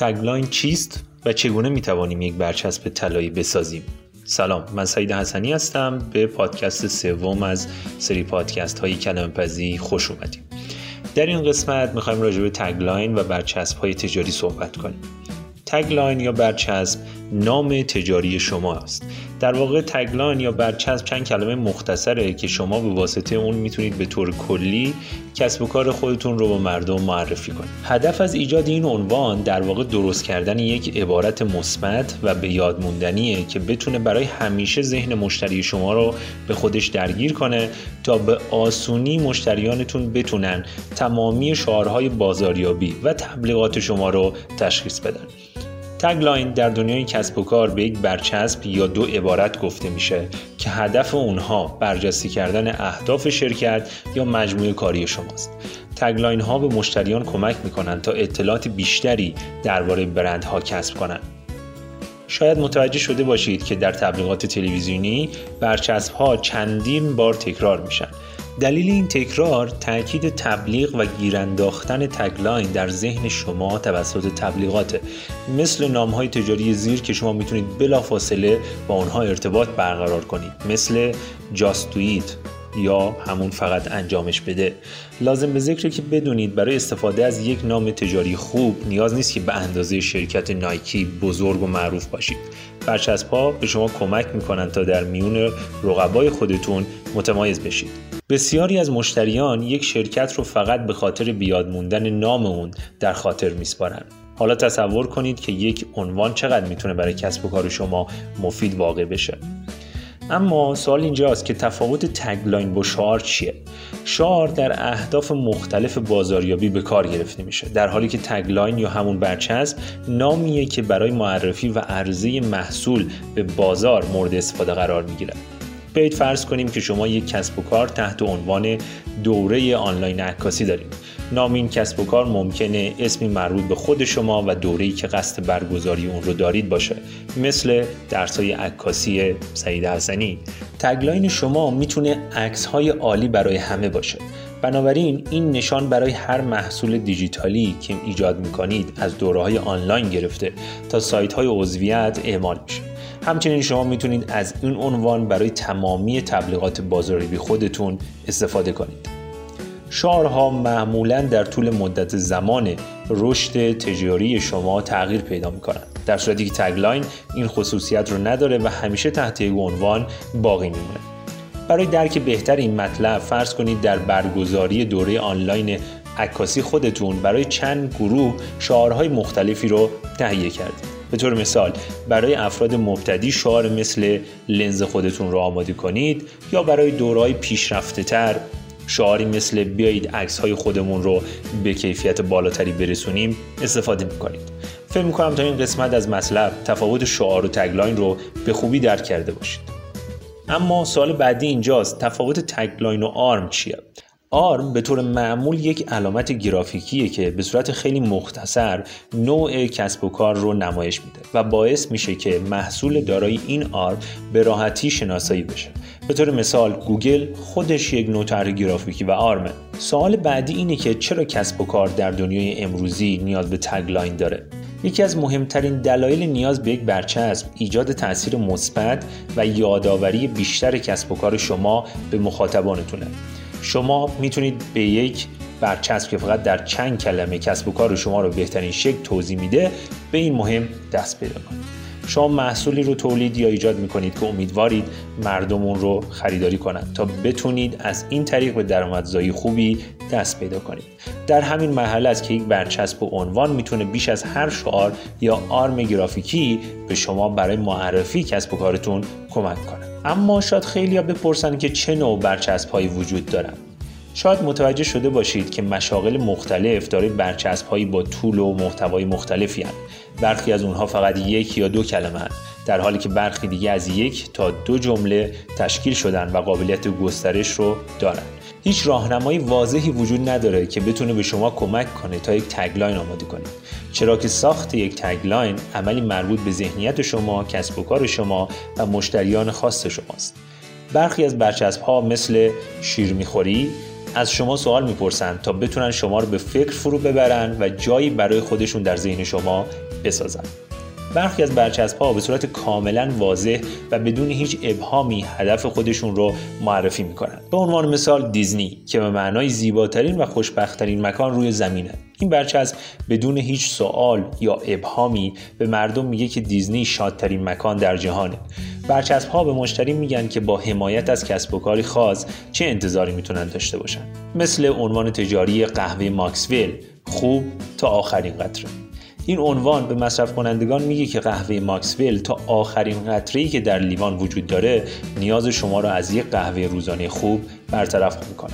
تگلاین چیست و چگونه میتوانیم یک برچسب طلایی بسازیم؟ سلام، من سید حسنی هستم. به پادکست سوم از سری پادکست های کلمه پزی خوش اومدیم. در این قسمت میخوایم راجع به تگلاین و برچسب های تجاری صحبت کنیم. تگلاین یا برچسب نام تجاری شما است. در واقع تگلاین یا برچسب چند کلمه مختصره که شما به واسطه اون میتونید به طور کلی کسب و کار خودتون رو به مردم معرفی کنید. هدف از ایجاد این عنوان در واقع درست کردن یک عبارت مثبت و به یاد موندنیه که بتونه برای همیشه ذهن مشتری شما رو به خودش درگیر کنه تا به آسونی مشتریانتون بتونن تمامی شعارهای بازاریابی و تبلیغات شما رو تشخیص بدن. تگلاین در دنیای کسب و کار به یک برچسب یا دو عبارت گفته میشه که هدف اونها برجسته کردن اهداف شرکت یا مجموعه کاری شماست. تگلاین ها به مشتریان کمک میکنن تا اطلاعات بیشتری درباره برندها کسب کنن. شاید متوجه شده باشید که در تبلیغات تلویزیونی برچسب ها چندین بار تکرار میشن. دلیل این تکرار تاکید تبلیغ و گیرانداختن تگلاین در ذهن شما توسط تبلیغاته، مثل نام‌های تجاری زیر که شما میتونید بلافاصله با اونها ارتباط برقرار کنید، مثل جاست وید یا همون فقط انجامش بده. لازم به ذکره که بدونید برای استفاده از یک نام تجاری خوب نیاز نیست که به اندازه شرکت نایکی بزرگ و معروف باشید. برچسب‌ها به شما کمک می‌کنند تا در میون رقبای خودتون متمایز بشید. بسیاری از مشتریان یک شرکت رو فقط به خاطر بیاد موندن نام اون در خاطر میسپارن. حالا تصور کنید که یک عنوان چقدر میتونه برای کسب و کار شما مفید واقع بشه. اما سوال اینجاست که تفاوت تگلاین با شعار چیه؟ شعار در اهداف مختلف بازاریابی به کار گرفته میشه، در حالی که تگلاین یا همون برچسب نامیه که برای معرفی و عرضه محصول به بازار مورد استفاده قرار میگیره. بیایید فرض کنیم که شما یک کسب و کار تحت عنوان دوره آنلاین عکاسی دارید. نام این کسب و کار ممکنه اسمی مربوط به خود شما و دوره‌ای که قصد برگزاری اون رو دارید باشه، مثل درس‌های عکاسی سید حسنی. تگلاین شما میتونه عکس‌های عالی برای همه باشه. بنابراین این نشان برای هر محصول دیجیتالی که ایجاد می‌کنید، از دوره‌های آنلاین گرفته تا سایت‌های عضویت اعمال میشه. همچنین شما میتونید از این عنوان برای تمامی تبلیغات بازاریابی خودتون استفاده کنید. شعارها معمولاً در طول مدت زمان رشد تجاری شما تغییر پیدا میکنند، در صورتی که تگلاین این خصوصیت رو نداره و همیشه تحت یک عنوان باقی میمونه. برای درک بهتر این مطلب فرض کنید در برگزاری دوره آنلاین عکاسی خودتون برای چند گروه شعارهای مختلفی رو تهیه کردید. به طور مثال برای افراد مبتدی شعار مثل لنز خودتون رو آماده کنید، یا برای دوره‌های پیشرفته تر شعاری مثل بیایید عکس‌های خودمون رو به کیفیت بالاتری برسونیم استفاده می‌کنید. فکر می‌کنم تا این قسمت از مطلب تفاوت شعار و تگلاین رو به خوبی درک کرده باشید. اما سوال بعدی اینجاست، تفاوت تگلاین و آرم چیه؟ آرم به طور معمول یک علامت گرافیکیه که به صورت خیلی مختصر نوع کسب و کار رو نمایش میده و باعث میشه که محصول دارای این آرم به راحتی شناسایی بشه. به طور مثال گوگل خودش یک نوع طرح گرافیکی و آرمه. سوال بعدی اینه که چرا کسب و کار در دنیای امروزی نیاز به تگلاین داره؟ یکی از مهمترین دلایل نیاز به یک برچسب ایجاد تأثیر مثبت و یادآوری بیشتر کسب و کار شما به مخاطبانتونه. شما میتونید به یک برچسب که فقط در چند کلمه کسب و کار شما رو بهترین شکل توضیح میده به این مهم دست پیدا کنید. شما محصولی رو تولید یا ایجاد میکنید که امیدوارید مردم اون رو خریداری کنند تا بتونید از این طریق به درآمدزایی خوبی دست پیدا کنید. در همین مرحله است که یک برچسب و عنوان میتونه بیش از هر شعار یا آرم گرافیکی به شما برای معرفی کسب و کارتون کمک کنه. اما شاید خیلی‌ها بپرسن که چه نوع برچسب‌هایی وجود دارن. شاید متوجه شده باشید که مشاغل مختلف دارای برچسب‌هایی با طول و محتوای مختلفی هستند. برخی از اونها فقط یک یا دو کلمه هستند، در حالی که برخی دیگه از یک تا دو جمله تشکیل شدن و قابلیت گسترش رو دارن. هیچ راهنمایی واضحی وجود نداره که بتونه به شما کمک کنه تا یک تگلاین آماده کنید، چرا که ساخت یک تگلاین عملی مربوط به ذهنیت شما، کسب و کار شما و مشتریان خاص شماست. برخی از برچسب‌ها مثل شیر می‌خوری از شما سوال میپرسن تا بتونن شما رو به فکر فرو ببرن و جایی برای خودشون در ذهن شما بسازن. برخی از برچسب‌ها به صورت کاملا واضح و بدون هیچ ابهامی هدف خودشون رو معرفی میکنن. به عنوان مثال دیزنی که به معنای زیباترین و خوشبخت‌ترین مکان روی زمینه. این برچسب بدون هیچ سوال یا ابهامی به مردم میگه که دیزنی شادترین مکان در جهانه. برچسب‌ها به مشتری میگن که با حمایت از کسب و کاری خاص چه انتظاری میتونن داشته باشن. مثل عنوان تجاری قهوه ماکسویل، خوب تا آخرین قطره. این عنوان به مصرف کنندگان میگه که قهوه ماکسویل تا آخرین قطره‌ای که در لیوان وجود داره نیاز شما را از یک قهوه روزانه خوب برطرف میکنه.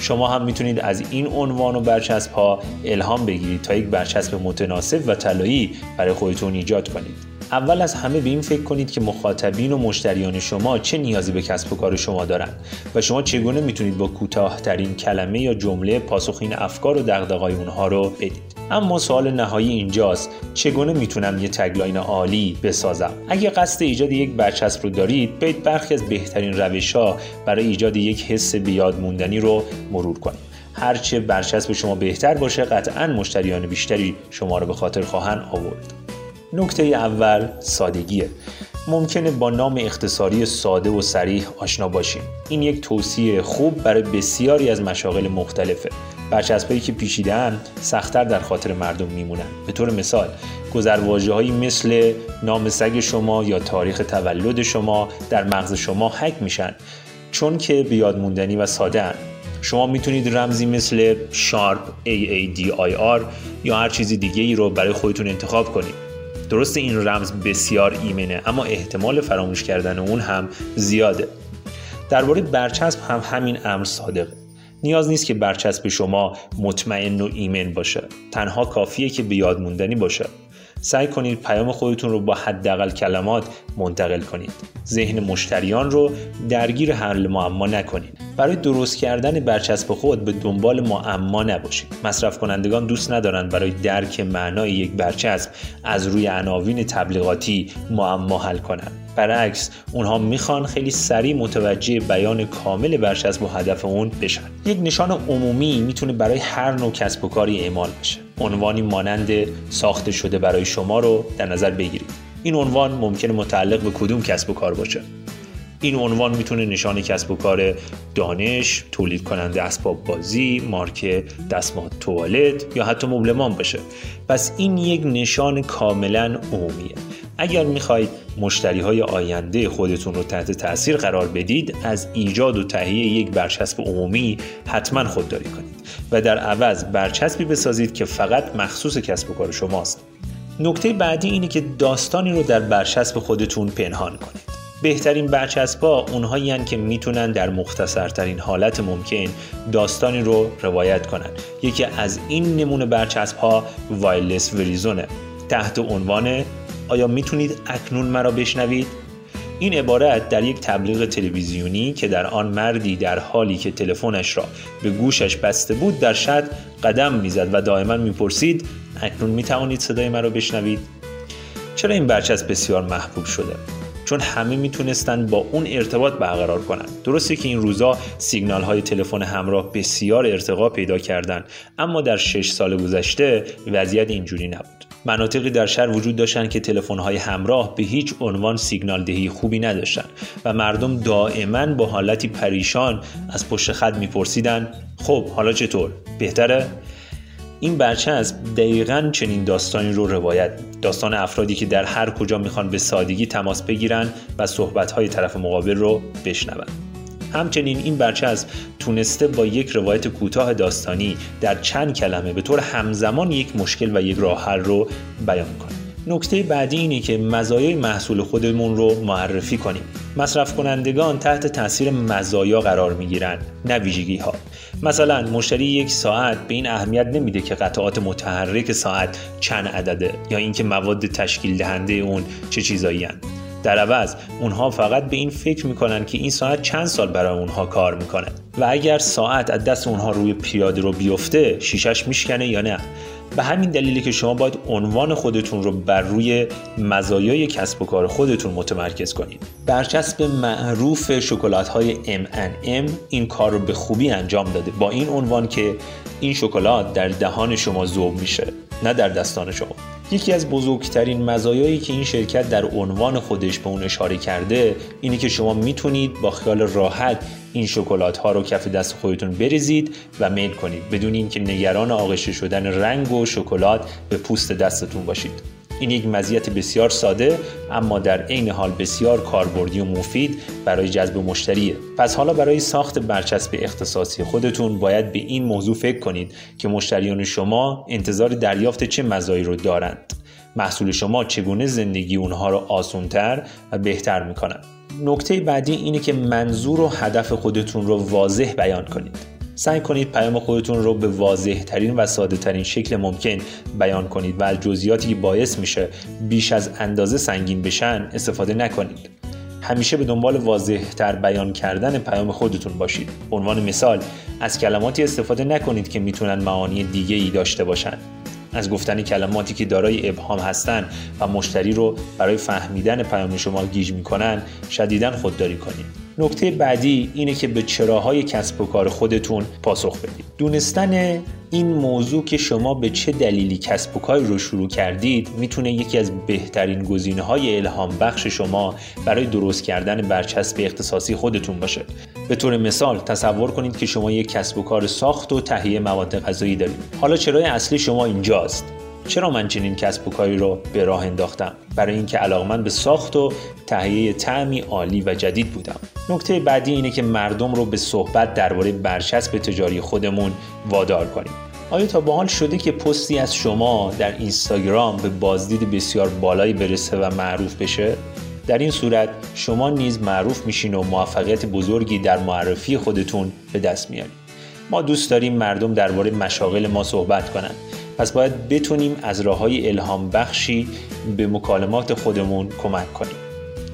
شما هم میتونید از این عنوان و برچسب ها الهام بگیرید تا یک برچسب متناسب و طلایی برای خودتون ایجاد کنید. اول از همه به این فکر کنید که مخاطبین و مشتریان شما چه نیازی به کسب و کار شما دارند و شما چگونه میتونید با کوتاه‌ترین کلمه یا جمله پاسخ این افکار و دغدغه‌های اونها رو بدید. اما سوال نهایی اینجاست، چگونه میتونم یه تگلاین عالی بسازم؟ اگه قصد ایجاد یک برچسب رو دارید، باید برخی از بهترین روش‌ها برای ایجاد یک حس بیادموندنی رو مرور کنید. هرچه برچسب شما بهتر باشه، قطعاً مشتریان بیشتری شما رو به خاطر خواهند آورد. نکته اول سادگیه. ممکنه با نام اختصاری ساده و صریح آشنا باشیم. این یک توصیه خوب برای بسیاری از مشاغل مختلفه. برچسب‌هایی که پیچیده‌اند سخت‌تر در خاطر مردم میمونن. به طور مثال، گذرواژه‌هایی مثل نام سگ شما یا تاریخ تولد شما در مغز شما هک میشن، چون که بیادموندنی و ساده‌اند. شما میتونید رمزی مثل شارپ AADIR یا هر چیز دیگه‌ای رو برای خودتون انتخاب کنید. درسته این رمز بسیار ایمنه، اما احتمال فراموش کردن اون هم زیاده. درباره برچسب هم همین امر صادقه. نیاز نیست که برچسب شما مطمئن و ایمن باشه. تنها کافیه که به یاد موندنی باشه. سعی کنید پیام خودتون رو با حداقل کلمات منتقل کنید. ذهن مشتریان رو درگیر حل معما نکنید. برای درست کردن برچسب خود به دنبال معما نباشید. مصرف کنندگان دوست ندارند برای درک معنای یک برچسب از روی عناوین تبلیغاتی معما حل کنند. برعکس، اونها میخوان خیلی سریع متوجه بیان کامل برچسب و هدف اون بشن. یک نشان عمومی میتونه برای هر نوع کسب و کاری اعمال بشه. عنوانی مانند ساخته شده برای شما رو در نظر بگیرید. این عنوان ممکنه متعلق به کدوم کسب و کار باشه؟ این عنوان میتونه نشان کسب و کار دانش، تولید کننده اسباب بازی، مارک دستمال توالت یا حتی مبلمان باشه. پس این یک نشان کاملا عمومیه. اگر میخواید مشتریهای آینده خودتون رو تحت تأثیر قرار بدید، از ایجاد و تهیه یک برچسب عمومی حتما خودداری کنید و در عوض برچسبی بسازید که فقط مخصوص کسب و کار شماست. نکته بعدی اینه که داستانی رو در برچسب خودتون پنهان کنید. بهترین برچسب‌ها اونهایی هستند که میتونن در مختصرترین حالت ممکن داستانی رو روایت کنن. یکی از این نمونه برچسب‌ها وایلس وریزونه تحت عنوان آیا میتونید اکنون مرا بشنوید؟ این عبارت در یک تبلیغ تلویزیونی که در آن مردی در حالی که تلفنش را به گوشش بسته بود در شط قدم میزد و دائما میپرسید اکنون میتوانید صدای مرا بشنوید؟ چرا این برچسب بسیار محبوب شده؟ چون همه میتونستن با اون ارتباط برقرار کنن. درسته که این روزا سیگنال های تلفن همراه بسیار ارتقا پیدا کردن، اما در 6 سال گذشته وضعیت اینجوری نبود. مناطقی در شهر وجود داشتن که تلفن های همراه به هیچ عنوان سیگنال دهی خوبی نداشتن و مردم دائما با حالتی پریشان از پشت خط میپرسیدن خب حالا چطور؟ بهتره؟ این برچسب دقیقاً چنین داستانی رو روایت می‌کنه. داستان افرادی که در هر کجا میخوان به سادگی تماس بگیرن و صحبت‌های طرف مقابل رو بشنون. همچنین این برچسب تونسته با یک روایت کوتاه داستانی در چند کلمه به طور همزمان یک مشکل و یک راه حل رو بیان کنه. نکته بعدی اینه که مزایای محصول خودمون رو معرفی کنیم. مصرف کنندگان تحت تاثیر مزایا قرار میگیرن، نه ویژگی‌ها. مثلا مشتری یک ساعت به این اهمیت نمیده که قطعات متحرک ساعت چند عدده یا اینکه مواد تشکیل دهنده اون چه چیزایی هستند. در عوض اونها فقط به این فکر میکنن که این ساعت چند سال برای اونها کار میکنه و اگر ساعت از دست اونها روی پیاده رو بیفته شیشش میشکنه یا نه. به همین دلیلی که شما باید عنوان خودتون رو بر روی مزایای کسب و کار خودتون متمرکز کنید. برچسب معروف شکلات‌های M&M این کار رو به خوبی انجام داده، با این عنوان که این شکلات در دهان شما ذوب میشه، نه در دستان شما. یکی از بزرگترین مزایایی که این شرکت در عنوان خودش به اون اشاره کرده اینه که شما میتونید با خیال راحت این شکلات ها رو کف دست خودتون بریزید و میل کنید، بدون اینکه نگران آغشته شدن رنگ و شکلات به پوست دستتون باشید. این یک مزیت بسیار ساده اما در عین حال بسیار کاربردی و مفید برای جذب مشتریه. پس حالا برای ساخت برچسب اختصاصی خودتون باید به این موضوع فکر کنید که مشتریان شما انتظار دریافت چه مزایایی رو دارند. محصول شما چگونه زندگی اونها رو آسان‌تر و بهتر می‌کنه. نکته بعدی اینه که منظور و هدف خودتون رو واضح بیان کنید. سعی کنید پیام خودتون رو به واضح ترین و ساده ترین شکل ممکن بیان کنید و از جزئیاتی که باعث میشه بیش از اندازه سنگین بشن استفاده نکنید. همیشه به دنبال واضح تر بیان کردن پیام خودتون باشید. به عنوان مثال از کلماتی استفاده نکنید که میتونن معانی دیگه ای داشته باشن. از گفتن کلماتی که دارای ابهام هستن و مشتری رو برای فهمیدن پیام شما گیج میکنن شدیداً خودداری کنید. نکته بعدی اینه که به چراهای کسب و کار خودتون پاسخ بدید. دونستن این موضوع که شما به چه دلیلی کسب و کاری رو شروع کردید میتونه یکی از بهترین گزینه‌های الهام بخش شما برای درست کردن برچسب اختصاصی خودتون باشه. به طور مثال تصور کنید که شما یک کسب و کار ساخت و تهیه مواد غذایی دارید. حالا چرای اصلی شما اینجاست. چرا من چنین کسب و کاری رو به راه انداختم؟ برای اینکه علاقمند به ساخت و تهیه طعمی عالی و جدید بودم. نکته بعدی اینه که مردم رو به صحبت درباره برچسب تجاری خودمون وادار کنیم. آیا تا به حال شده که پستی از شما در اینستاگرام به بازدید بسیار بالایی برسه و معروف بشه؟ در این صورت شما نیز معروف میشین و موفقیت بزرگی در معرفی خودتون به دست میارید. ما دوست داریم مردم درباره مشاغل ما صحبت کنن. پس باید بتونیم از راه‌های الهام بخشی به مکالمات خودمون کمک کنیم.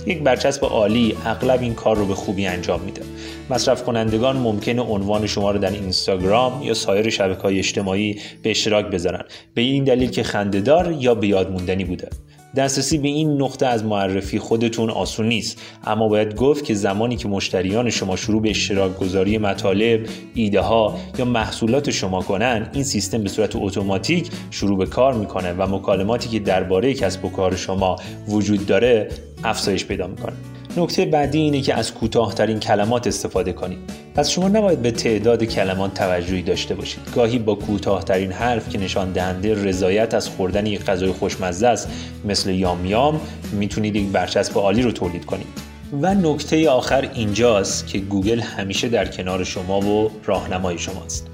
یک برچسب عالی اغلب این کار رو به خوبی انجام میده. مصرف کنندگان ممکنه عنوان شما رو در اینستاگرام یا سایر شبکه‌های اجتماعی به اشتراک بذارن، به این دلیل که خنده‌دار یا بیادموندنی بوده. دسترسی به این نقطه از معرفی خودتون آسون نیست، اما باید گفت که زمانی که مشتریان شما شروع به اشتراک گذاری مطالب، ایده ها یا محصولات شما کنن، این سیستم به صورت اتوماتیک شروع به کار میکنه و مکالماتی که درباره کسب و کار شما وجود داره افزایش پیدا میکنه. نکته بعدی اینه که از کوتاه‌ترین کلمات استفاده کنید. پس شما نباید به تعداد کلمات توجهی داشته باشید. گاهی با کوتاه‌ترین حرف که نشان دهنده رضایت از خوردن یک غذای خوشمزه است، مثل یام یام، میتونید یک برچسب عالی رو تولید کنید. و نکته آخر اینجاست که گوگل همیشه در کنار شما و راهنمای شماست.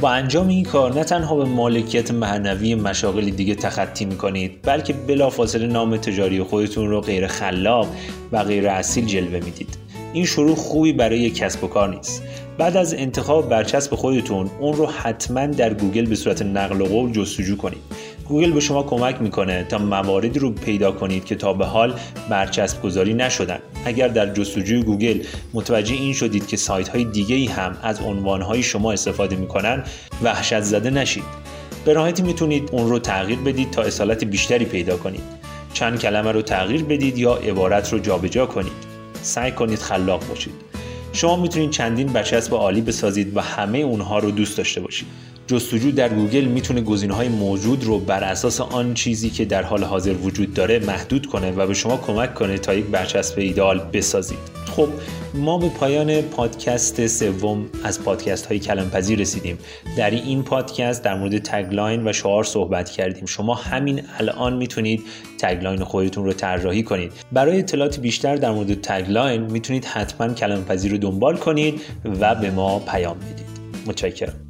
با انجام این کار نه تنها به مالکیت معنوی مشاغل دیگه تخطی می‌کنید، بلکه بلافاصله نام تجاری خودتون رو غیر خلاق و غیر اصیل جلوه میدید. این شروع خوبی برای یک کسب و کار نیست. بعد از انتخاب برچسب خودتون، اون رو حتما در گوگل به صورت نقل قول جستجو کنید. گوگل به شما کمک میکنه تا مواردی رو پیدا کنید که تا به حال برچسب گذاری نشدن. اگر در جستجوی گوگل متوجه این شدید که سایت‌های دیگه‌ای هم از عنوان‌های شما استفاده میکنن، وحشت زده نشید. به راحتی میتونید اون رو تغییر بدید تا اصالت بیشتری پیدا کنید. چند کلمه رو تغییر بدید یا عبارت رو جابجا کنید. سعی کنید خلاق باشید. شما میتونید چندین برچسب عالی بسازید و همه اونها رو دوست داشته باشید. جستجو در گوگل میتونه گزینه‌های موجود رو بر اساس آن چیزی که در حال حاضر وجود داره محدود کنه و به شما کمک کنه تا یک برچسب ایدئال بسازید. خب ما به پایان پادکست سوم از پادکست‌های کلمه‌پزی رسیدیم. در این پادکست در مورد تگ لاین و شعار صحبت کردیم. شما همین الان میتونید تگ لاین خودتون رو طراحی کنید. برای اطلاعات بیشتر در مورد تگ لاین میتونید حتما کلمه‌پزی رو دنبال کنید و به ما پیام بدید. متشکرم.